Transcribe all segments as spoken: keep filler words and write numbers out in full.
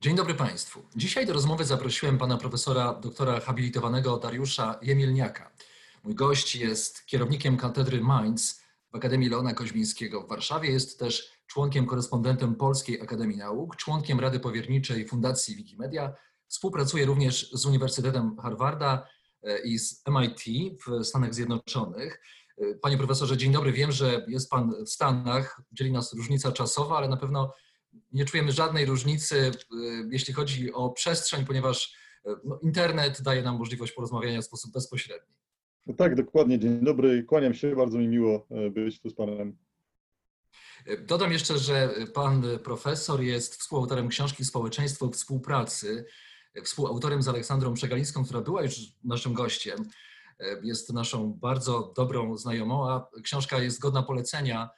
Dzień dobry Państwu. Dzisiaj do rozmowy zaprosiłem pana profesora doktora habilitowanego Dariusza Jemielniaka. Mój gość jest kierownikiem katedry Minds w Akademii Leona Koźmińskiego w Warszawie. Jest też członkiem korespondentem Polskiej Akademii Nauk, członkiem Rady Powierniczej Fundacji Wikimedia. Współpracuje również z Uniwersytetem Harvarda i z M I T w Stanach Zjednoczonych. Panie profesorze, dzień dobry. Wiem, że jest pan w Stanach. Dzieli nas różnica czasowa, ale na pewno nie czujemy żadnej różnicy, jeśli chodzi o przestrzeń, ponieważ no, internet daje nam możliwość porozmawiania w sposób bezpośredni. No tak, dokładnie. Dzień dobry. Kłaniam się. Bardzo mi miło być tu z panem. Dodam jeszcze, że pan profesor jest współautorem książki Społeczeństwo Współpracy, współautorem z Aleksandrą Przegalińską, która była już naszym gościem. Jest naszą bardzo dobrą znajomą, a książka jest godna polecenia.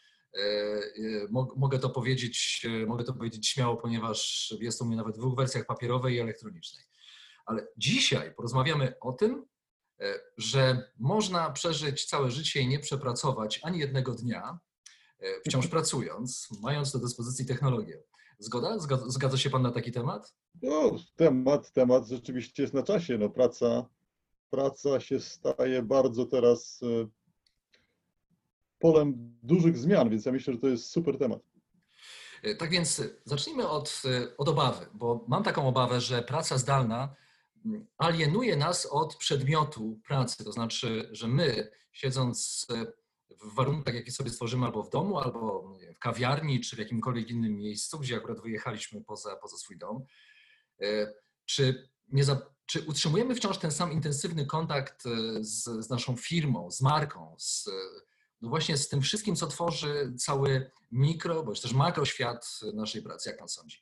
Mogę to powiedzieć, mogę to powiedzieć śmiało, ponieważ jest u mnie nawet w dwóch wersjach, papierowej i elektronicznej. Ale dzisiaj porozmawiamy o tym, że można przeżyć całe życie i nie przepracować ani jednego dnia, wciąż pracując, mając do dyspozycji technologię. Zgoda? Zgadza się pan na taki temat? No, temat, temat rzeczywiście jest na czasie. No, praca, praca się staje bardzo teraz polem dużych zmian, więc ja myślę, że to jest super temat. Tak więc zacznijmy od, od obawy, bo mam taką obawę, że praca zdalna alienuje nas od przedmiotu pracy, to znaczy, że my siedząc w warunkach, jakie sobie stworzymy albo w domu, albo w kawiarni, czy w jakimkolwiek innym miejscu, gdzie akurat wyjechaliśmy poza, poza swój dom, czy, nie za, czy utrzymujemy wciąż ten sam intensywny kontakt z, z naszą firmą, z marką, z, no właśnie z tym wszystkim, co tworzy cały mikro, bądź też makroświat naszej pracy, jak pan sądzi?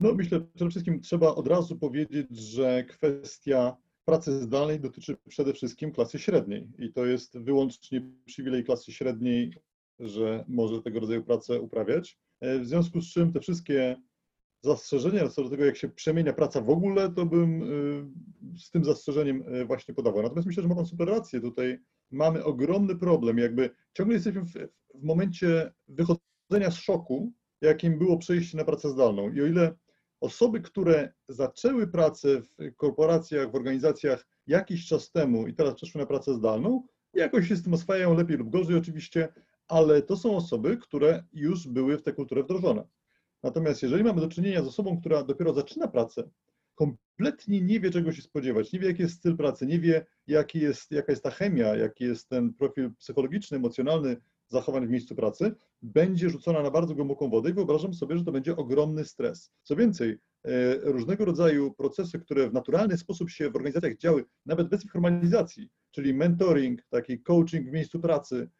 No myślę, że przede wszystkim trzeba od razu powiedzieć, że kwestia pracy zdalnej dotyczy przede wszystkim klasy średniej i to jest wyłącznie przywilej klasy średniej, że może tego rodzaju pracę uprawiać. W związku z czym te wszystkie zastrzeżenia co do tego, jak się przemienia praca w ogóle, to bym z tym zastrzeżeniem właśnie podawał. Natomiast myślę, że ma pan super rację. Tutaj mamy ogromny problem. Jakby ciągle jesteśmy w, w momencie wychodzenia z szoku, jakim było przejście na pracę zdalną. I o ile osoby, które zaczęły pracę w korporacjach, w organizacjach jakiś czas temu i teraz przeszły na pracę zdalną, jakoś się z tym oswajają, lepiej lub gorzej oczywiście, ale to są osoby, które już były w tę kulturę wdrożone. Natomiast jeżeli mamy do czynienia z osobą, która dopiero zaczyna pracę, kompletnie nie wie, czego się spodziewać, nie wie, jaki jest styl pracy, nie wie, jaki jest, jaka jest ta chemia, jaki jest ten profil psychologiczny, emocjonalny zachowań w miejscu pracy, będzie rzucona na bardzo głęboką wodę i wyobrażam sobie, że to będzie ogromny stres. Co więcej, różnego rodzaju procesy, które w naturalny sposób się w organizacjach działy, nawet bez ich formalizacji, czyli mentoring, taki coaching w miejscu pracy,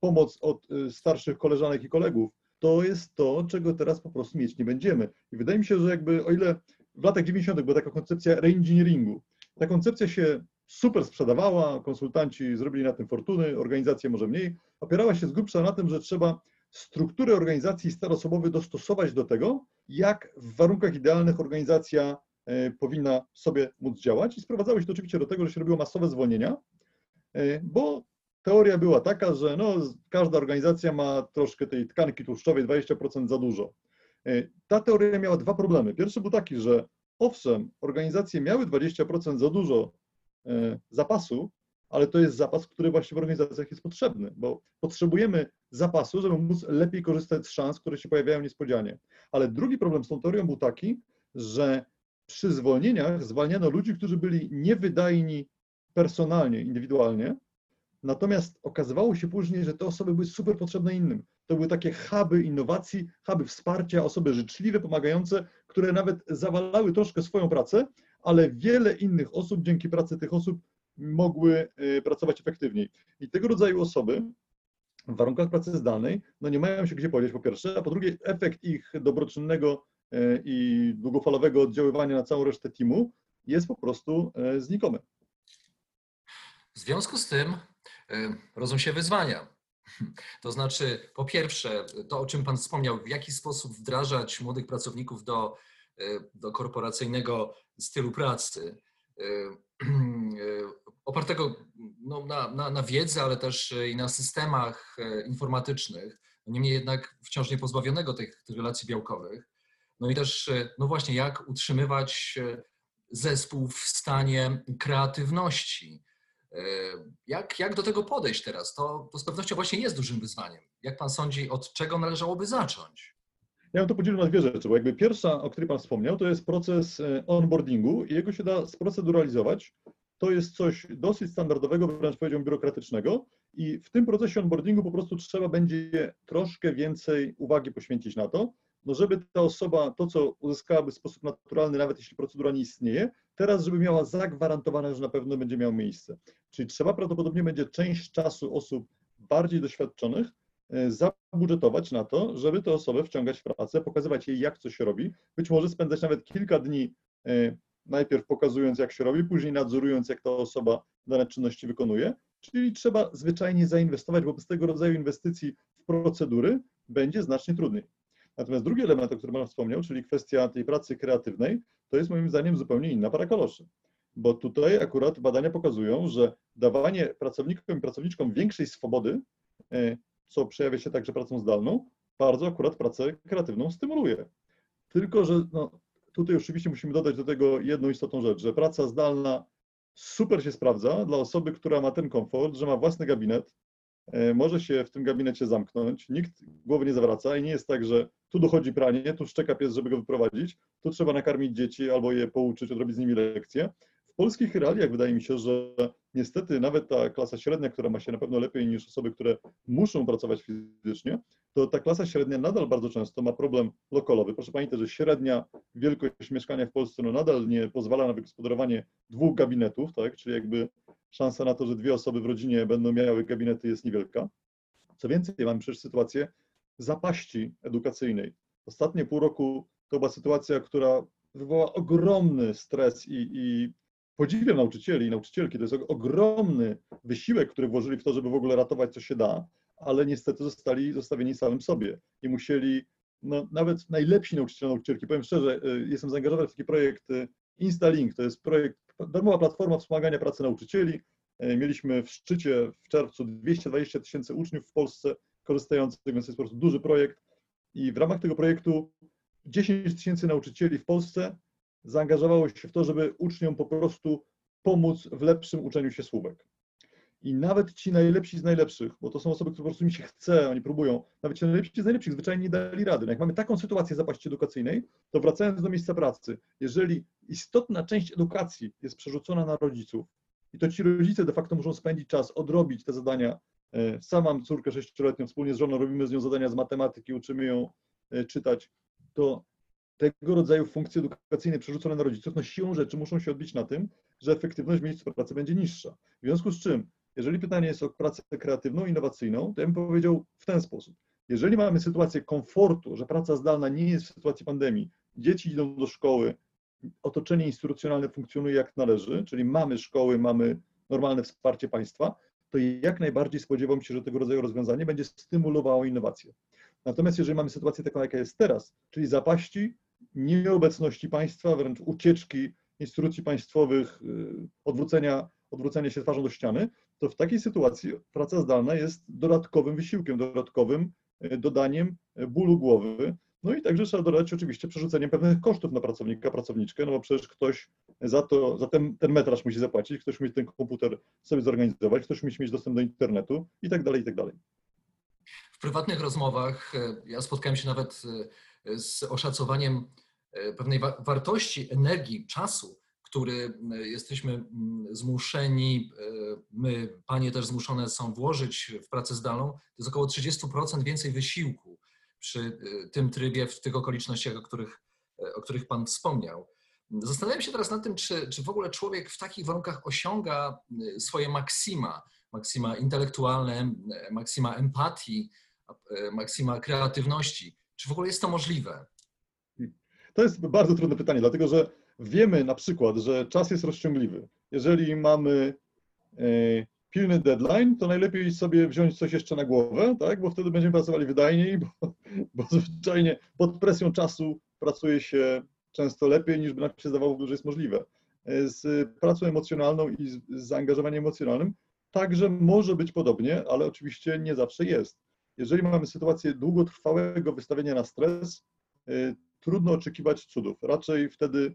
pomoc od starszych koleżanek i kolegów, to jest to, czego teraz po prostu mieć nie będziemy. I wydaje mi się, że jakby o ile w latach dziewięćdziesiątych była taka koncepcja reengineeringu, ta koncepcja się super sprzedawała, konsultanci zrobili na tym fortuny, organizacje może mniej, opierała się z grubsza na tym, że trzeba strukturę organizacji staroosobowej dostosować do tego, jak w warunkach idealnych organizacja powinna sobie móc działać i sprowadzało się to oczywiście do tego, że się robiło masowe zwolnienia, bo teoria była taka, że no, każda organizacja ma troszkę tej tkanki tłuszczowej dwadzieścia procent za dużo. Ta teoria miała dwa problemy. Pierwszy był taki, że owszem, organizacje miały dwadzieścia procent za dużo zapasu, ale to jest zapas, który właśnie w organizacjach jest potrzebny, bo potrzebujemy zapasu, żeby móc lepiej korzystać z szans, które się pojawiają niespodzianie. Ale drugi problem z tą teorią był taki, że przy zwolnieniach zwalniano ludzi, którzy byli niewydajni personalnie, indywidualnie, natomiast okazywało się później, że te osoby były super potrzebne innym. To były takie huby innowacji, huby wsparcia, osoby życzliwe, pomagające, które nawet zawalały troszkę swoją pracę, ale wiele innych osób dzięki pracy tych osób mogły pracować efektywniej. I tego rodzaju osoby w warunkach pracy zdalnej, no nie mają się gdzie podzieć po pierwsze, a po drugie efekt ich dobroczynnego i długofalowego oddziaływania na całą resztę teamu jest po prostu znikomy. W związku z tym rodzą się wyzwania. To znaczy, po pierwsze, to o czym Pan wspomniał, w jaki sposób wdrażać młodych pracowników do, do korporacyjnego stylu pracy, opartego no, na, na, na wiedzy, ale też i na systemach informatycznych, niemniej jednak wciąż nie pozbawionego tych, tych relacji białkowych. No i też, no właśnie, jak utrzymywać zespół w stanie kreatywności. Jak, jak do tego podejść teraz? To, to z pewnością właśnie jest dużym wyzwaniem. Jak Pan sądzi, od czego należałoby zacząć? Ja bym to podzielił na dwie rzeczy, bo jakby pierwsza, o której Pan wspomniał, to jest proces onboardingu i jego się da sproceduralizować. To jest coś dosyć standardowego, wręcz powiedziałbym biurokratycznego i w tym procesie onboardingu po prostu trzeba będzie troszkę więcej uwagi poświęcić na to, no żeby ta osoba, to co uzyskałaby w sposób naturalny, nawet jeśli procedura nie istnieje, teraz żeby miała zagwarantowane, że na pewno będzie miało miejsce. Czyli trzeba prawdopodobnie będzie część czasu osób bardziej doświadczonych zabudżetować na to, żeby te osoby wciągać w pracę, pokazywać jej, jak coś się robi, być może spędzać nawet kilka dni najpierw pokazując, jak się robi, później nadzorując, jak ta osoba dane czynności wykonuje. Czyli trzeba zwyczajnie zainwestować, bo bez tego rodzaju inwestycji w procedury będzie znacznie trudniej. Natomiast drugi element, o którym Pan wspomniał, czyli kwestia tej pracy kreatywnej, to jest moim zdaniem zupełnie inna para kaloszy. Bo tutaj akurat badania pokazują, że dawanie pracownikom i pracowniczkom większej swobody, co przejawia się także pracą zdalną, bardzo akurat pracę kreatywną stymuluje. Tylko że no, tutaj oczywiście musimy dodać do tego jedną istotną rzecz, że praca zdalna super się sprawdza dla osoby, która ma ten komfort, że ma własny gabinet, może się w tym gabinecie zamknąć, nikt głowy nie zawraca i nie jest tak, że tu dochodzi pranie, tu szczeka pies, żeby go wyprowadzić, tu trzeba nakarmić dzieci albo je pouczyć, odrobić z nimi lekcje. W polskich realiach wydaje mi się, że niestety nawet ta klasa średnia, która ma się na pewno lepiej niż osoby, które muszą pracować fizycznie, to ta klasa średnia nadal bardzo często ma problem lokalowy. Proszę pamiętać, że średnia wielkość mieszkania w Polsce no nadal nie pozwala na wygospodarowanie dwóch gabinetów, tak? Czyli jakby szansa na to, że dwie osoby w rodzinie będą miały gabinety, jest niewielka. Co więcej, mamy przecież sytuację zapaści edukacyjnej. Ostatnie pół roku to była sytuacja, która wywołała ogromny stres i, i podziwiam nauczycieli i nauczycielki. To jest ogromny wysiłek, który włożyli w to, żeby w ogóle ratować, co się da, ale niestety zostali zostawieni samym sobie i musieli, no nawet najlepsi nauczyciele, nauczycielki, powiem szczerze, jestem zaangażowany w taki projekt InstaLink, to jest projekt, darmowa platforma wspomagania pracy nauczycieli. Mieliśmy w szczycie w czerwcu dwieście dwadzieścia tysięcy uczniów w Polsce korzystających, więc jest po prostu duży projekt i w ramach tego projektu dziesięć tysięcy nauczycieli w Polsce zaangażowało się w to, żeby uczniom po prostu pomóc w lepszym uczeniu się słówek. I nawet ci najlepsi z najlepszych, bo to są osoby, które po prostu mi się chce, oni próbują, nawet ci najlepsi z najlepszych zwyczajnie nie dali rady. No jak mamy taką sytuację zapaści edukacyjnej, to wracając do miejsca pracy, jeżeli istotna część edukacji jest przerzucona na rodziców i to ci rodzice de facto muszą spędzić czas, odrobić te zadania. Sam mam córkę sześcioletnią, wspólnie z żoną robimy z nią zadania z matematyki, uczymy ją czytać, to tego rodzaju funkcje edukacyjne przerzucone na rodziców, no siłą rzeczy muszą się odbić na tym, że efektywność w miejscu pracy będzie niższa. W związku z czym, jeżeli pytanie jest o pracę kreatywną, innowacyjną, to ja bym powiedział w ten sposób. Jeżeli mamy sytuację komfortu, że praca zdalna nie jest w sytuacji pandemii, dzieci idą do szkoły, otoczenie instytucjonalne funkcjonuje jak należy, czyli mamy szkoły, mamy normalne wsparcie państwa, to jak najbardziej spodziewam się, że tego rodzaju rozwiązanie będzie stymulowało innowacje. Natomiast jeżeli mamy sytuację taką, jaka jest teraz, czyli zapaści, nieobecności państwa, wręcz ucieczki instytucji państwowych, odwrócenia, odwrócenia się twarzą do ściany, to w takiej sytuacji praca zdalna jest dodatkowym wysiłkiem, dodatkowym dodaniem bólu głowy. No i także trzeba dodać oczywiście przerzuceniem pewnych kosztów na pracownika, pracowniczkę, no bo przecież ktoś za to, za ten, ten metraż musi zapłacić, ktoś musi ten komputer sobie zorganizować, ktoś musi mieć dostęp do internetu i tak dalej, i tak dalej. W prywatnych rozmowach ja spotkałem się nawet z oszacowaniem pewnej wa- wartości, energii, czasu, który jesteśmy zmuszeni, my, panie też zmuszone są włożyć w pracę zdalną, to jest około trzydzieści procent więcej wysiłku przy tym trybie, w tych okolicznościach, o których, o których Pan wspomniał. Zastanawiam się teraz nad tym, czy, czy w ogóle człowiek w takich warunkach osiąga swoje maksima, maksima intelektualne, maksima empatii, maksima kreatywności. Czy w ogóle jest to możliwe? To jest bardzo trudne pytanie, dlatego że wiemy na przykład, że czas jest rozciągliwy. Jeżeli mamy pilny deadline, to najlepiej sobie wziąć coś jeszcze na głowę, tak? Bo wtedy będziemy pracowali wydajniej, bo, bo zwyczajnie pod presją czasu pracuje się często lepiej, niż by nam się zdawało, że jest możliwe. Z pracą emocjonalną i z zaangażowaniem emocjonalnym także może być podobnie, ale oczywiście nie zawsze jest. Jeżeli mamy sytuację długotrwałego wystawienia na stres, y, trudno oczekiwać cudów. Raczej wtedy y,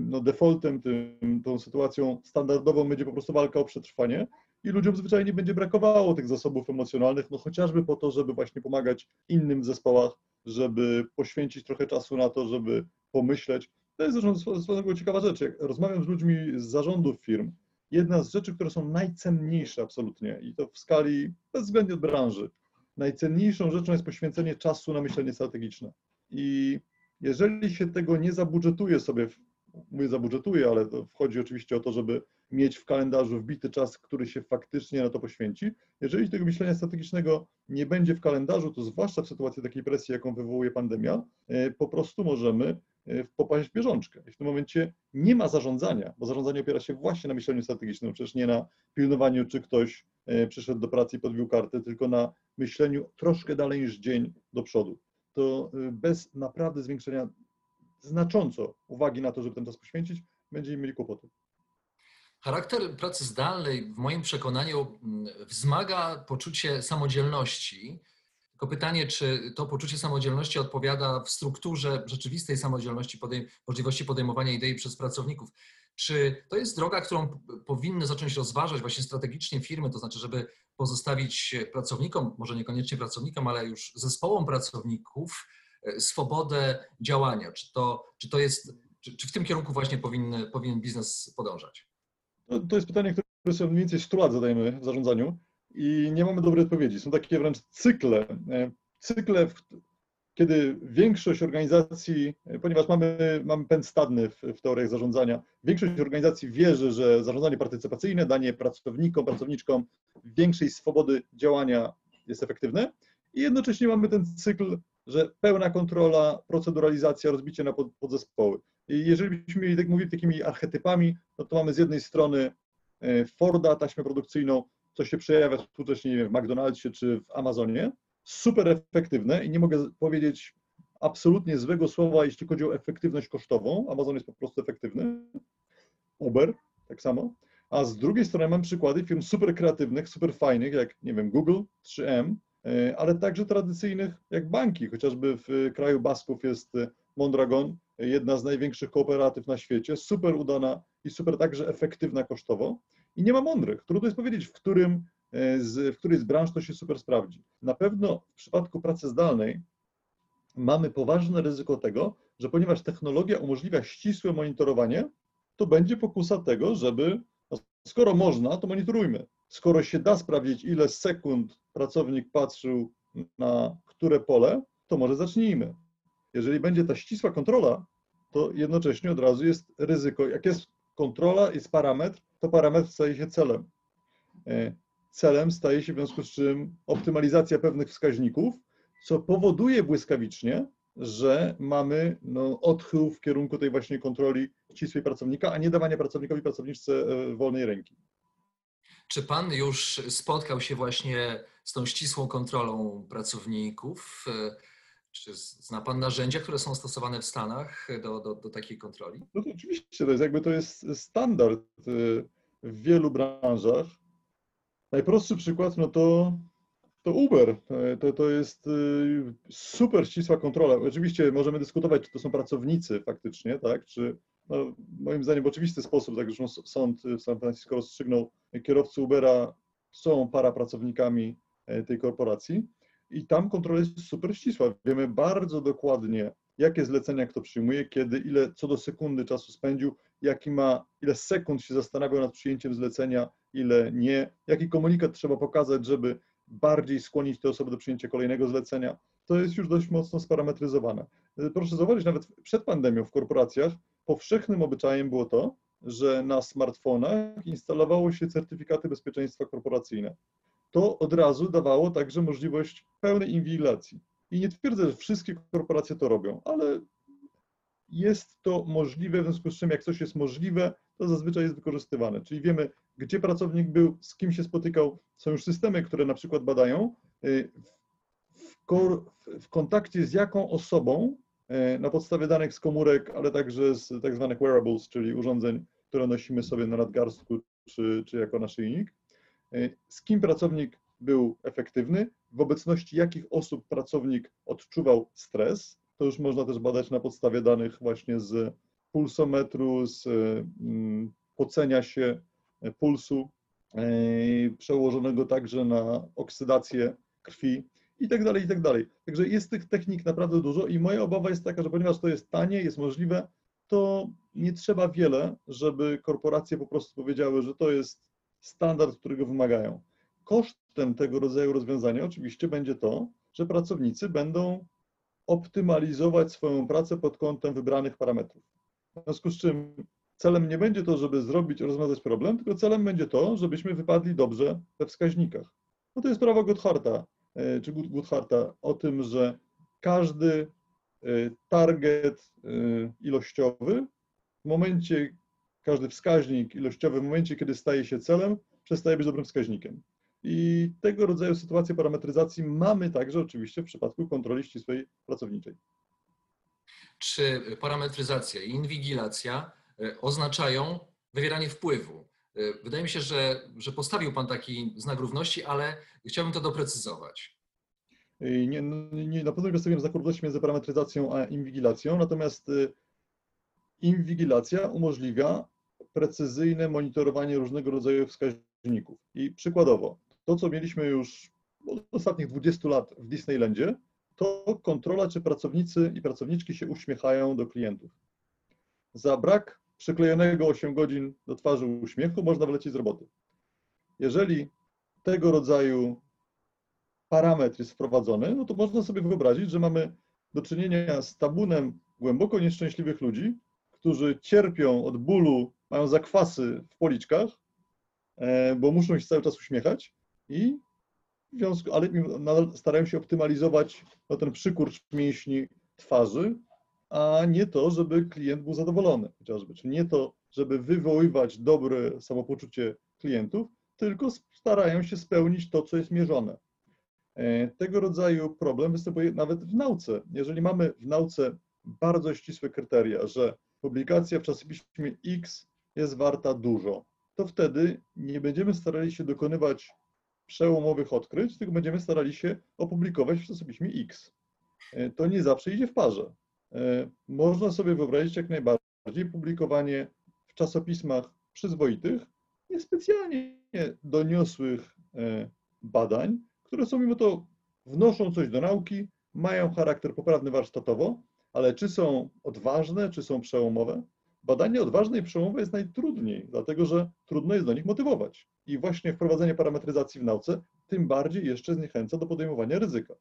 no, defaultem, tym, tą sytuacją standardową będzie po prostu walka o przetrwanie i ludziom zwyczajnie będzie brakowało tych zasobów emocjonalnych, no chociażby po to, żeby właśnie pomagać innym w zespołach, żeby poświęcić trochę czasu na to, żeby pomyśleć. To jest zresztą bardzo ciekawa rzecz. Jak rozmawiam z ludźmi z zarządów firm, jedna z rzeczy, które są najcenniejsze absolutnie i to w skali bezwzględnie od branży, najcenniejszą rzeczą jest poświęcenie czasu na myślenie strategiczne. I jeżeli się tego nie zabudżetuje sobie, mówię zabudżetuje, ale to wchodzi oczywiście o to, żeby mieć w kalendarzu wbity czas, który się faktycznie na to poświęci. Jeżeli tego myślenia strategicznego nie będzie w kalendarzu, to zwłaszcza w sytuacji takiej presji, jaką wywołuje pandemia, po prostu możemy popaść w bieżączkę. I w tym momencie nie ma zarządzania, bo zarządzanie opiera się właśnie na myśleniu strategicznym, przecież nie na pilnowaniu, czy ktoś przyszedł do pracy i podbił kartę, tylko na myśleniu troszkę dalej niż dzień do przodu. To bez naprawdę zwiększenia znacząco uwagi na to, żeby ten czas poświęcić, będziemy mieli kłopoty. Charakter pracy zdalnej w moim przekonaniu wzmaga poczucie samodzielności. Tylko pytanie, czy to poczucie samodzielności odpowiada w strukturze rzeczywistej samodzielności, podejm- możliwości podejmowania idei przez pracowników. Czy to jest droga, którą powinny zacząć rozważać właśnie strategicznie firmy, to znaczy, żeby pozostawić pracownikom, może niekoniecznie pracownikom, ale już zespołom pracowników swobodę działania? Czy to, czy to jest, czy, czy w tym kierunku właśnie powinien, powinien biznes podążać? To, to jest pytanie, które sobie mniej więcej sto lat zadajemy w zarządzaniu i nie mamy dobrej odpowiedzi. Są takie wręcz cykle, cykle, w, kiedy większość organizacji, ponieważ mamy, mamy pęd stadny w, w teoriach zarządzania, większość organizacji wierzy, że zarządzanie partycypacyjne, danie pracownikom, pracowniczkom większej swobody działania jest efektywne i jednocześnie mamy ten cykl, że pełna kontrola, proceduralizacja, rozbicie na pod, podzespoły. I jeżeli byśmy mieli, tak mówili, takimi archetypami, no to mamy z jednej strony Forda, taśmę produkcyjną, co się przejawia współcześnie, nie wiem, w McDonald'sie czy w Amazonie, super efektywne i nie mogę powiedzieć absolutnie złego słowa, jeśli chodzi o efektywność kosztową. Amazon jest po prostu efektywny, Uber tak samo, a z drugiej strony mam przykłady firm super kreatywnych, super fajnych, jak, nie wiem, Google, trzy M, ale także tradycyjnych jak banki, chociażby w kraju Basków jest Mondragon, jedna z największych kooperatyw na świecie, super udana i super także efektywna kosztowo i nie ma mądrych. Trudno jest powiedzieć, w którym z, w której z branż to się super sprawdzi. Na pewno w przypadku pracy zdalnej mamy poważne ryzyko tego, że ponieważ technologia umożliwia ścisłe monitorowanie, to będzie pokusa tego, żeby, no skoro można, to monitorujmy. Skoro się da sprawdzić, ile sekund pracownik patrzył na które pole, to może zacznijmy. Jeżeli będzie ta ścisła kontrola, to jednocześnie od razu jest ryzyko. Jak jest kontrola, jest parametr, to parametr staje się celem. Celem staje się w związku z czym optymalizacja pewnych wskaźników, co powoduje błyskawicznie, że mamy no, odchył w kierunku tej właśnie kontroli ścisłej pracownika, a nie dawania pracownikowi, pracowniczce wolnej ręki. Czy pan już spotkał się właśnie z tą ścisłą kontrolą pracowników? Czy zna pan narzędzia, które są stosowane w Stanach do, do, do takiej kontroli? No to oczywiście, to jest jakby to jest standard w wielu branżach. Najprostszy przykład, no to, to Uber. To, to jest super ścisła kontrola. Oczywiście możemy dyskutować, czy to są pracownicy faktycznie, tak? Czy no, moim zdaniem w oczywisty sposób, tak zresztą sąd w San Francisco rozstrzygnął, kierowcy Ubera są parapracownikami tej korporacji. I tam kontrola jest super ścisła. Wiemy bardzo dokładnie, jakie zlecenia kto przyjmuje, kiedy, ile co do sekundy czasu spędził, jaki ma, ile sekund się zastanawiał nad przyjęciem zlecenia, ile nie, jaki komunikat trzeba pokazać, żeby bardziej skłonić te osoby do przyjęcia kolejnego zlecenia. To jest już dość mocno sparametryzowane. Proszę zauważyć, nawet przed pandemią w korporacjach powszechnym obyczajem było to, że na smartfonach instalowało się certyfikaty bezpieczeństwa korporacyjne. To od razu dawało także możliwość pełnej inwigilacji. I nie twierdzę, że wszystkie korporacje to robią, ale jest to możliwe, w związku z czym jak coś jest możliwe, to zazwyczaj jest wykorzystywane. Czyli wiemy, gdzie pracownik był, z kim się spotykał. Są już systemy, które na przykład badają w kontakcie z jaką osobą na podstawie danych z komórek, ale także z tak zwanych wearables, czyli urządzeń, które nosimy sobie na nadgarstku czy, czy jako naszyjnik. Z kim pracownik był efektywny, w obecności jakich osób pracownik odczuwał stres. To już można też badać na podstawie danych właśnie z pulsometru, z pocenia się pulsu, przełożonego także na oksydację krwi i tak dalej, i tak dalej. Także jest tych technik naprawdę dużo i moja obawa jest taka, że ponieważ to jest tanie, jest możliwe, to nie trzeba wiele, żeby korporacje po prostu powiedziały, że to jest standard, którego wymagają. Kosztem tego rodzaju rozwiązania oczywiście będzie to, że pracownicy będą optymalizować swoją pracę pod kątem wybranych parametrów. W związku z czym celem nie będzie to, żeby zrobić, rozwiązać problem, tylko celem będzie to, żebyśmy wypadli dobrze we wskaźnikach. No to jest prawo Gottharta, czy Gottharta o tym, że każdy target ilościowy w momencie, każdy wskaźnik ilościowy w momencie, kiedy staje się celem, przestaje być dobrym wskaźnikiem. I tego rodzaju sytuacje parametryzacji mamy także oczywiście w przypadku kontroli ścisłej pracowniczej. Czy parametryzacja i inwigilacja oznaczają wywieranie wpływu? Wydaje mi się, że, że postawił Pan taki znak równości, ale chciałbym to doprecyzować. Nie, nie, na pewno nie postawiłem znaku równości między parametryzacją a inwigilacją, natomiast inwigilacja umożliwia precyzyjne monitorowanie różnego rodzaju wskaźników. I przykładowo, to co mieliśmy już od ostatnich dwudziestu lat w Disneylandzie, to kontrola, czy pracownicy i pracowniczki się uśmiechają do klientów. Za brak przyklejonego osiem godzin do twarzy uśmiechu można wylecieć z roboty. Jeżeli tego rodzaju parametr jest wprowadzony, no to można sobie wyobrazić, że mamy do czynienia z tabunem głęboko nieszczęśliwych ludzi, którzy cierpią od bólu, mają zakwasy w policzkach, bo muszą się cały czas uśmiechać i w związku, ale nadal starają się optymalizować no, ten przykurcz mięśni twarzy, a nie to, żeby klient był zadowolony chociażby, czyli nie to, żeby wywoływać dobre samopoczucie klientów, tylko starają się spełnić to, co jest mierzone. Tego rodzaju problem występuje nawet w nauce. Jeżeli mamy w nauce bardzo ścisłe kryteria, że publikacja w czasopiśmie X jest warta dużo, to wtedy nie będziemy starali się dokonywać przełomowych odkryć, tylko będziemy starali się opublikować w czasopiśmie X. To nie zawsze idzie w parze. Można sobie wyobrazić jak najbardziej publikowanie w czasopismach przyzwoitych, niespecjalnie doniosłych badań, które są mimo to wnoszą coś do nauki, mają charakter poprawny warsztatowo, ale czy są odważne, czy są przełomowe? Badanie odważne i przełomowe jest najtrudniej, dlatego że trudno jest do nich motywować. I właśnie wprowadzenie parametryzacji w nauce tym bardziej jeszcze zniechęca do podejmowania ryzyka.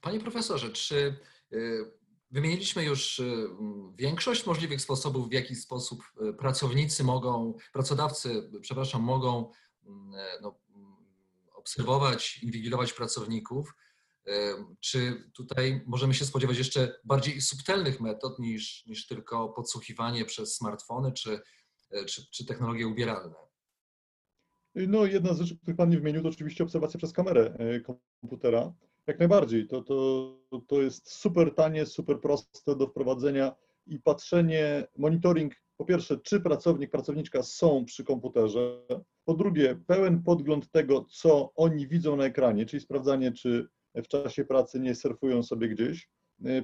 Panie profesorze, czy wymieniliśmy już większość możliwych sposobów, w jaki sposób pracownicy mogą, pracodawcy, przepraszam, mogą no, obserwować, inwigilować pracowników? Czy tutaj możemy się spodziewać jeszcze bardziej subtelnych metod niż, niż tylko podsłuchiwanie przez smartfony czy, czy, czy technologie ubieralne? No, jedna z rzeczy, których Pan nie wymienił, to oczywiście obserwacja przez kamerę komputera. Jak najbardziej. To, to, to jest super tanie, super proste do wprowadzenia i patrzenie, monitoring, po pierwsze, czy pracownik, pracowniczka są przy komputerze, po drugie, pełen podgląd tego, co oni widzą na ekranie, czyli sprawdzanie, czy w czasie pracy nie surfują sobie gdzieś.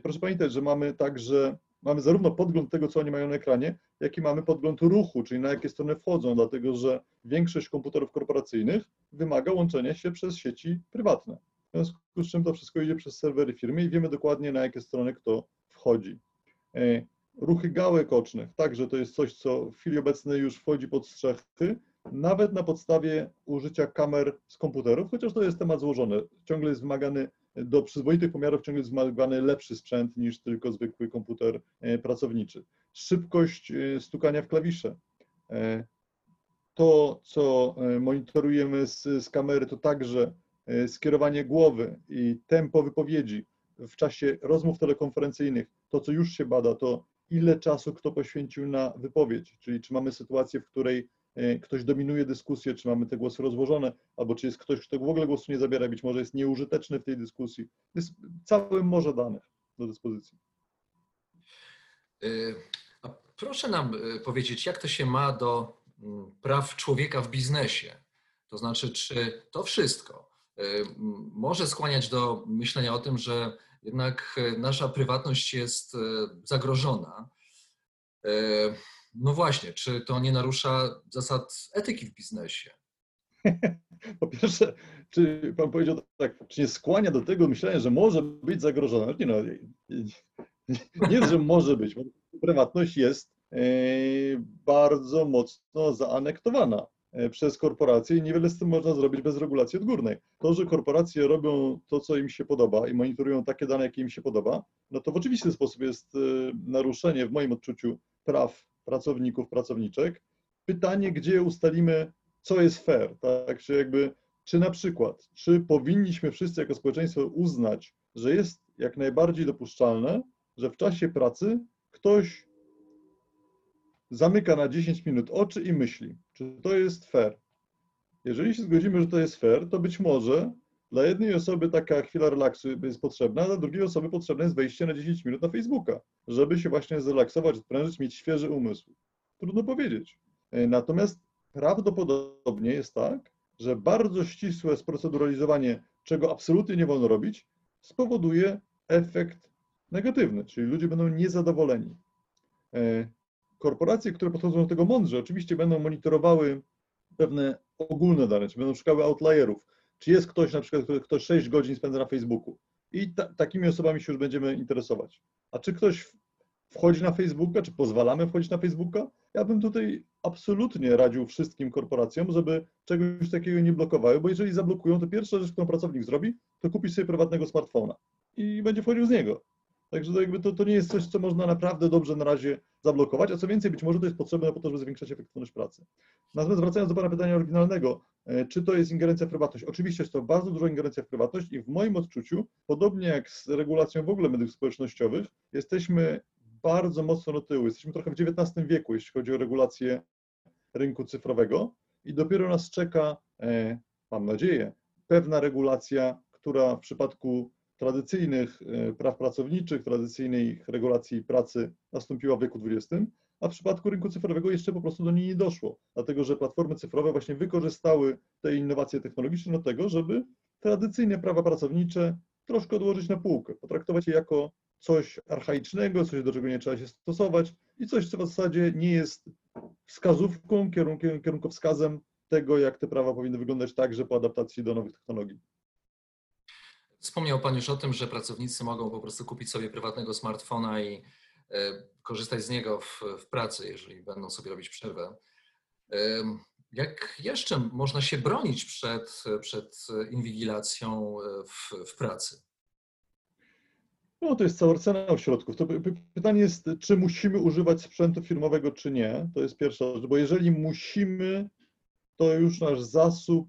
Proszę pamiętać, że mamy także, mamy zarówno podgląd tego, co oni mają na ekranie, jak i mamy podgląd ruchu, czyli na jakie strony wchodzą, dlatego że większość komputerów korporacyjnych wymaga łączenia się przez sieci prywatne. W związku z czym to wszystko idzie przez serwery firmy i wiemy dokładnie, na jakie strony kto wchodzi. Ruchy gałek ocznych, także to jest coś, co w chwili obecnej już wchodzi pod strzechy, nawet na podstawie użycia kamer z komputerów, chociaż to jest temat złożony. Ciągle jest wymagany do przyzwoitych pomiarów ciągle wzmagany lepszy sprzęt niż tylko zwykły komputer pracowniczy. Szybkość stukania w klawisze. To, co monitorujemy z, z kamery, to także skierowanie głowy i tempo wypowiedzi w czasie rozmów telekonferencyjnych. To, co już się bada, to ile czasu kto poświęcił na wypowiedź, czyli czy mamy sytuację, w której ktoś dominuje dyskusję, czy mamy te głosy rozłożone, albo czy jest ktoś, kto w ogóle głosu nie zabiera, być może jest nieużyteczny w tej dyskusji. Jest całe morze danych do dyspozycji. A proszę nam powiedzieć, jak to się ma do praw człowieka w biznesie? To znaczy, czy to wszystko może skłaniać do myślenia o tym, że jednak nasza prywatność jest zagrożona? No właśnie, czy to nie narusza zasad etyki w biznesie? Po pierwsze, czy pan powiedział tak, czy nie skłania do tego myślenia, że może być zagrożona? Nie, no, nie, że może być, bo prywatność jest bardzo mocno zaanektowana przez korporacje i niewiele z tym można zrobić bez regulacji odgórnej. To, że korporacje robią to, co im się podoba i monitorują takie dane, jakie im się podoba, no to w oczywisty sposób jest naruszenie, w moim odczuciu, praw pracowników, pracowniczek. Pytanie, gdzie ustalimy, co jest fair, tak? Czy jakby, czy na przykład, czy powinniśmy wszyscy jako społeczeństwo uznać, że jest jak najbardziej dopuszczalne, że w czasie pracy ktoś zamyka na dziesięć minut oczy i myśli, czy to jest fair. Jeżeli się zgodzimy, że to jest fair, to być może dla jednej osoby taka chwila relaksu jest potrzebna, a dla drugiej osoby potrzebne jest wejście na dziesięć minut na Facebooka, żeby się właśnie zrelaksować, odprężyć, mieć świeży umysł. Trudno powiedzieć. Natomiast prawdopodobnie jest tak, że bardzo ścisłe sproceduralizowanie, czego absolutnie nie wolno robić, spowoduje efekt negatywny, czyli ludzie będą niezadowoleni. Korporacje, które podchodzą do tego mądrze, oczywiście będą monitorowały pewne ogólne dane, czy będą szukały outlierów, czy jest ktoś na przykład, kto sześć godzin spędza na Facebooku i ta, takimi osobami się już będziemy interesować. A czy ktoś wchodzi na Facebooka, czy pozwalamy wchodzić na Facebooka? Ja bym tutaj absolutnie radził wszystkim korporacjom, żeby czegoś takiego nie blokowały, bo jeżeli zablokują, to pierwsza rzecz, którą pracownik zrobi, to kupi sobie prywatnego smartfona i będzie wchodził z niego. Także to, jakby to, to nie jest coś, co można naprawdę dobrze na razie zablokować, a co więcej, być może to jest potrzebne po to, żeby zwiększać efektywność pracy. Natomiast wracając do Pana pytania oryginalnego, czy to jest ingerencja w prywatność? Oczywiście jest to bardzo duża ingerencja w prywatność i w moim odczuciu, podobnie jak z regulacją w ogóle mediów społecznościowych, jesteśmy bardzo mocno do tyłu. Jesteśmy trochę w dziewiętnastym wieku, jeśli chodzi o regulację rynku cyfrowego i dopiero nas czeka, mam nadzieję, pewna regulacja, która w przypadku tradycyjnych praw pracowniczych, tradycyjnych regulacji pracy nastąpiła w wieku dwudziestym, a w przypadku rynku cyfrowego jeszcze po prostu do niej nie doszło, dlatego że platformy cyfrowe właśnie wykorzystały te innowacje technologiczne do tego, żeby tradycyjne prawa pracownicze troszkę odłożyć na półkę, potraktować je jako coś archaicznego, coś, do czego nie trzeba się stosować i coś, co w zasadzie nie jest wskazówką, kierunkiem, kierunkowskazem tego, jak te prawa powinny wyglądać także po adaptacji do nowych technologii. Wspomniał Pan już o tym, że pracownicy mogą po prostu kupić sobie prywatnego smartfona i korzystać z niego w, w pracy, jeżeli będą sobie robić przerwę. Jak jeszcze można się bronić przed, przed inwigilacją w, w pracy? No to jest cała arsenał środków. To pytanie jest, czy musimy używać sprzętu firmowego, czy nie. To jest pierwsza rzecz, bo jeżeli musimy, to już nasz zasób,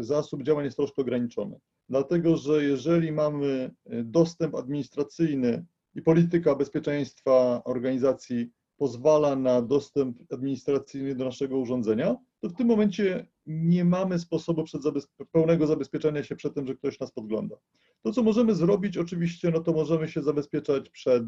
zasób działań jest troszkę ograniczony. Dlatego, że jeżeli mamy dostęp administracyjny i polityka bezpieczeństwa organizacji pozwala na dostęp administracyjny do naszego urządzenia, to w tym momencie nie mamy sposobu przed zabezpie- pełnego zabezpieczenia się przed tym, że ktoś nas podgląda. To, co możemy zrobić oczywiście, no to możemy się zabezpieczać przed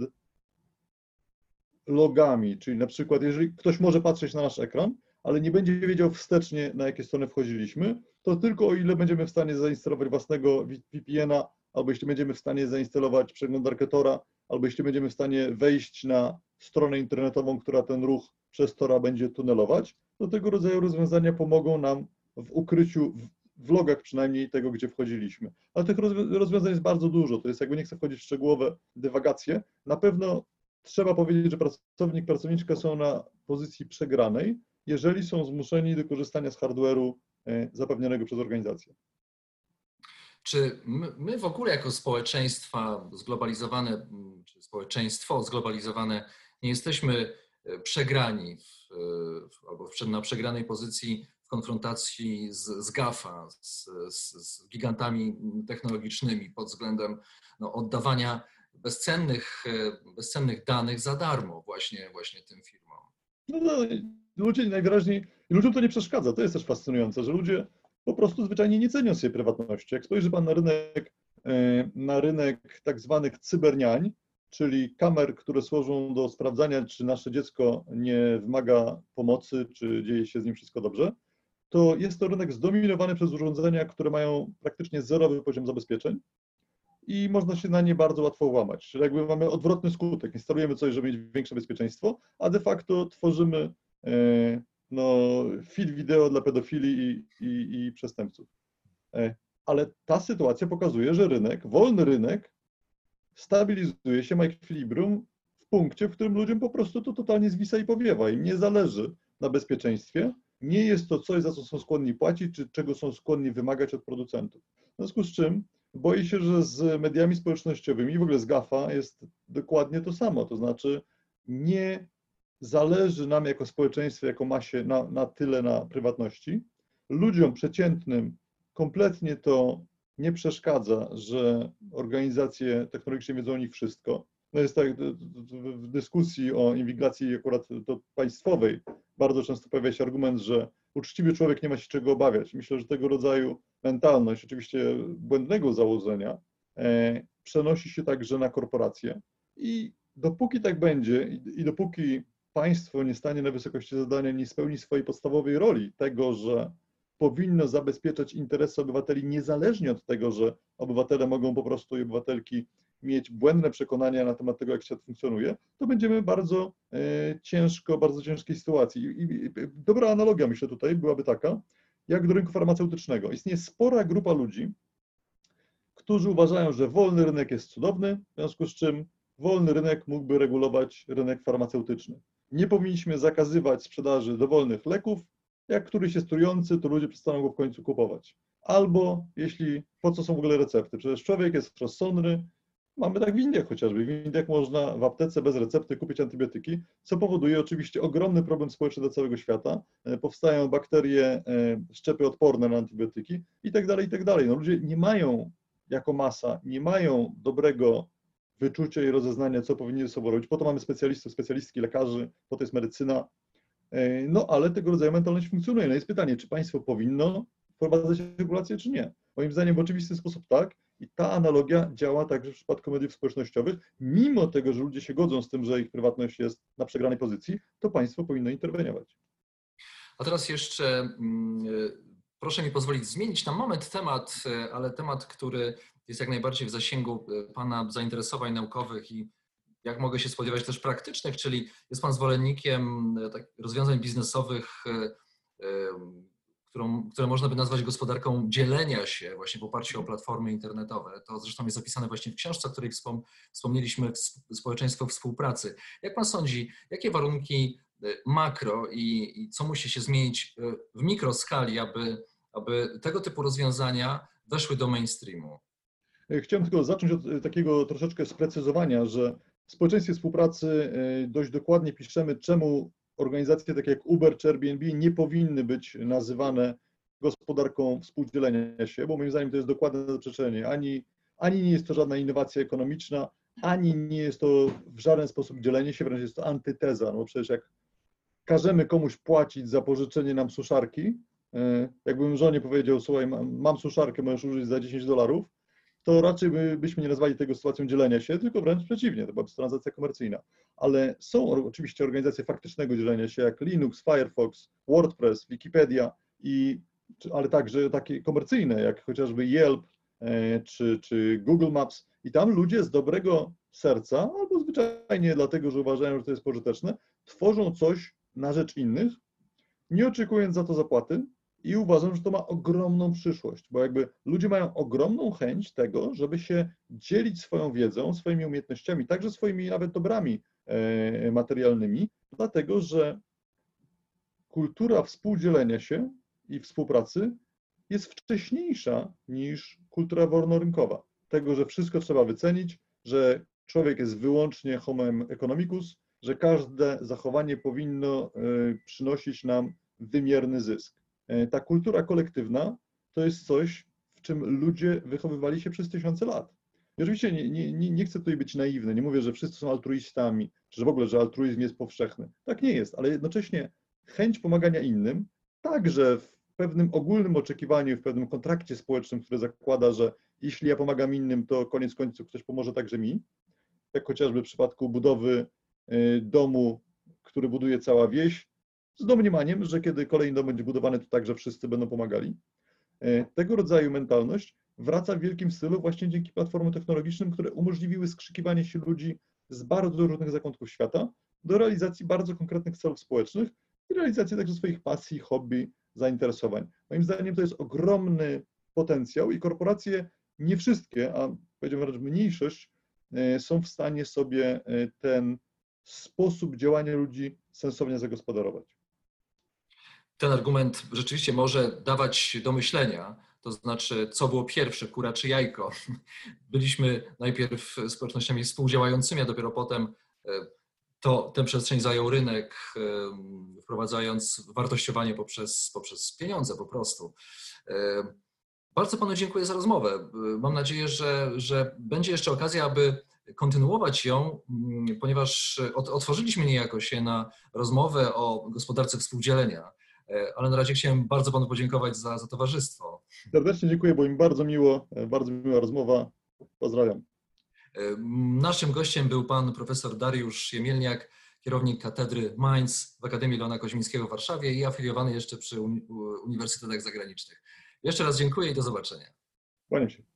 logami, czyli na przykład jeżeli ktoś może patrzeć na nasz ekran, ale nie będzie wiedział wstecznie, na jakie strony wchodziliśmy, to tylko o ile będziemy w stanie zainstalować własnego V P N-a, albo jeśli będziemy w stanie zainstalować przeglądarkę Tora, albo jeśli będziemy w stanie wejść na stronę internetową, która ten ruch przez Tora będzie tunelować, to tego rodzaju rozwiązania pomogą nam w ukryciu, w logach przynajmniej tego, gdzie wchodziliśmy. Ale tych rozwiązań jest bardzo dużo, to jest jakby nie chcę wchodzić w szczegółowe dywagacje, na pewno trzeba powiedzieć, że pracownik, pracowniczka są na pozycji przegranej, jeżeli są zmuszeni do korzystania z hardware'u zapewnionego przez organizację. Czy my w ogóle jako społeczeństwa zglobalizowane, czy społeczeństwo zglobalizowane nie jesteśmy przegrani w, albo na przegranej pozycji w konfrontacji z, z GAFA, z, z, z gigantami technologicznymi pod względem no, oddawania bezcennych, bezcennych danych za darmo właśnie, właśnie tym firmom? No, no, ludzie najwyraźniej, ludziom to nie przeszkadza, to jest też fascynujące, że ludzie po prostu zwyczajnie nie cenią sobie prywatności. Jak spojrzy Pan na rynek, na rynek tak zwanych cyberniań, czyli kamer, które służą do sprawdzania, czy nasze dziecko nie wymaga pomocy, czy dzieje się z nim wszystko dobrze, to jest to rynek zdominowany przez urządzenia, które mają praktycznie zerowy poziom zabezpieczeń i można się na nie bardzo łatwo włamać. Czyli jakby mamy odwrotny skutek, instalujemy coś, żeby mieć większe bezpieczeństwo, a de facto tworzymy no, film wideo dla pedofili i, i, i przestępców. Ale ta sytuacja pokazuje, że rynek, wolny rynek, stabilizuje się, ma ekwilibrium w punkcie, w którym ludziom po prostu to totalnie zwisa i powiewa. Im nie zależy na bezpieczeństwie, nie jest to coś, za co są skłonni płacić, czy czego są skłonni wymagać od producentów. W związku z czym boję się, że z mediami społecznościowymi, w ogóle z GAFA, jest dokładnie to samo. To znaczy nie zależy nam jako społeczeństwo, jako masie na, na tyle na prywatności. Ludziom przeciętnym kompletnie to nie przeszkadza, że organizacje technologiczne wiedzą o nich wszystko. No jest tak, w dyskusji o inwigilacji akurat to państwowej bardzo często pojawia się argument, że uczciwy człowiek nie ma się czego obawiać. Myślę, że tego rodzaju mentalność, oczywiście błędnego założenia, e, przenosi się także na korporacje i dopóki tak będzie i, i dopóki państwo nie stanie na wysokości zadania, nie spełni swojej podstawowej roli tego, że powinno zabezpieczać interesy obywateli niezależnie od tego, że obywatele mogą po prostu i obywatelki mieć błędne przekonania na temat tego, jak świat funkcjonuje, to będziemy bardzo y, ciężko, bardzo ciężkiej sytuacji. I, i, dobra analogia, myślę, tutaj byłaby taka, jak do rynku farmaceutycznego. Istnieje spora grupa ludzi, którzy uważają, że wolny rynek jest cudowny, w związku z czym wolny rynek mógłby regulować rynek farmaceutyczny. Nie powinniśmy zakazywać sprzedaży dowolnych leków. Jak któryś jest trujący, to ludzie przestaną go w końcu kupować. Albo jeśli, po co są w ogóle recepty? Przecież człowiek jest rozsądny, mamy tak w Indiach chociażby. W Indiach można w aptece bez recepty kupić antybiotyki, co powoduje oczywiście ogromny problem społeczny dla całego świata. Powstają bakterie, szczepy odporne na antybiotyki i tak dalej, i tak dalej. No ludzie nie mają, jako masa, nie mają dobrego wyczucia i rozeznania, co powinni ze sobą robić. Po to mamy specjalistów, specjalistki, lekarzy, po to jest medycyna. No, ale tego rodzaju mentalność funkcjonuje. No jest pytanie, czy państwo powinno wprowadzać regulacje, czy nie? Moim zdaniem w oczywisty sposób tak i ta analogia działa także w przypadku mediów społecznościowych. Mimo tego, że ludzie się godzą z tym, że ich prywatność jest na przegranej pozycji, to państwo powinno interweniować. A teraz jeszcze proszę mi pozwolić zmienić na moment temat, ale temat, który jest jak najbardziej w zasięgu Pana zainteresowań naukowych i jak mogę się spodziewać też praktycznych, czyli jest Pan zwolennikiem rozwiązań biznesowych, którą, które można by nazwać gospodarką dzielenia się właśnie w oparciu o platformy internetowe. To zresztą jest opisane właśnie w książce, o której wspom- wspomnieliśmy, Społeczeństwo Współpracy. Jak Pan sądzi, jakie warunki makro i, i co musi się zmienić w mikroskali, aby, aby tego typu rozwiązania weszły do mainstreamu? Chciałem tylko zacząć od takiego troszeczkę sprecyzowania, że w społeczeństwie współpracy dość dokładnie piszemy, czemu organizacje takie jak Uber czy Airbnb nie powinny być nazywane gospodarką współdzielenia się, bo moim zdaniem to jest dokładne zaprzeczenie. Ani, ani nie jest to żadna innowacja ekonomiczna, ani nie jest to w żaden sposób dzielenie się, wręcz jest to antyteza. No bo przecież jak każemy komuś płacić za pożyczenie nam suszarki, jakbym żonie powiedział, słuchaj, mam suszarkę, możesz użyć za dziesięć dolarów, to raczej by, byśmy nie nazwali tego sytuacją dzielenia się, tylko wręcz przeciwnie, to byłaby transakcja komercyjna. Ale są oczywiście organizacje faktycznego dzielenia się, jak Linux, Firefox, WordPress, Wikipedia, i, ale także takie komercyjne, jak chociażby Yelp czy, czy Google Maps. I tam ludzie z dobrego serca, albo zwyczajnie dlatego, że uważają, że to jest pożyteczne, tworzą coś na rzecz innych, nie oczekując za to zapłaty. I uważam, że to ma ogromną przyszłość, bo jakby ludzie mają ogromną chęć tego, żeby się dzielić swoją wiedzą, swoimi umiejętnościami, także swoimi nawet dobrami materialnymi, dlatego że kultura współdzielenia się i współpracy jest wcześniejsza niż kultura wolnorynkowa. Tego, że wszystko trzeba wycenić, że człowiek jest wyłącznie homem economicus, że każde zachowanie powinno przynosić nam wymierny zysk. Ta kultura kolektywna to jest coś, w czym ludzie wychowywali się przez tysiące lat. I oczywiście nie, nie, nie chcę tutaj być naiwny, nie mówię, że wszyscy są altruistami, czy w ogóle, że altruizm jest powszechny. Tak nie jest, ale jednocześnie chęć pomagania innym, także w pewnym ogólnym oczekiwaniu, w pewnym kontrakcie społecznym, który zakłada, że jeśli ja pomagam innym, to koniec końców ktoś pomoże także mi, jak chociażby w przypadku budowy domu, który buduje cała wieś, z domniemaniem, że kiedy kolejny dom będzie budowany, to także wszyscy będą pomagali. Tego rodzaju mentalność wraca w wielkim stylu właśnie dzięki platformom technologicznym, które umożliwiły skrzykiwanie się ludzi z bardzo różnych zakątków świata do realizacji bardzo konkretnych celów społecznych i realizacji także swoich pasji, hobby, zainteresowań. Moim zdaniem to jest ogromny potencjał i korporacje, nie wszystkie, a powiedziałbym wręcz mniejszość, są w stanie sobie ten sposób działania ludzi sensownie zagospodarować. Ten argument rzeczywiście może dawać do myślenia, to znaczy co było pierwsze, kura czy jajko. Byliśmy najpierw społecznościami współdziałającymi, a dopiero potem to, tę przestrzeń zajął rynek, wprowadzając wartościowanie poprzez, poprzez pieniądze po prostu. Bardzo panu dziękuję za rozmowę. Mam nadzieję, że, że będzie jeszcze okazja, aby kontynuować ją, ponieważ otworzyliśmy niejako się na rozmowę o gospodarce współdzielenia, ale na razie chciałem bardzo panu podziękować za, za towarzystwo. Serdecznie dziękuję, bo im bardzo miło, bardzo miła rozmowa. Pozdrawiam. Naszym gościem był pan profesor Dariusz Jemielniak, kierownik Katedry Minds w Akademii Leona Koźmińskiego w Warszawie i afiliowany jeszcze przy uniwersytetach zagranicznych. Jeszcze raz dziękuję i do zobaczenia. Kłaniam się.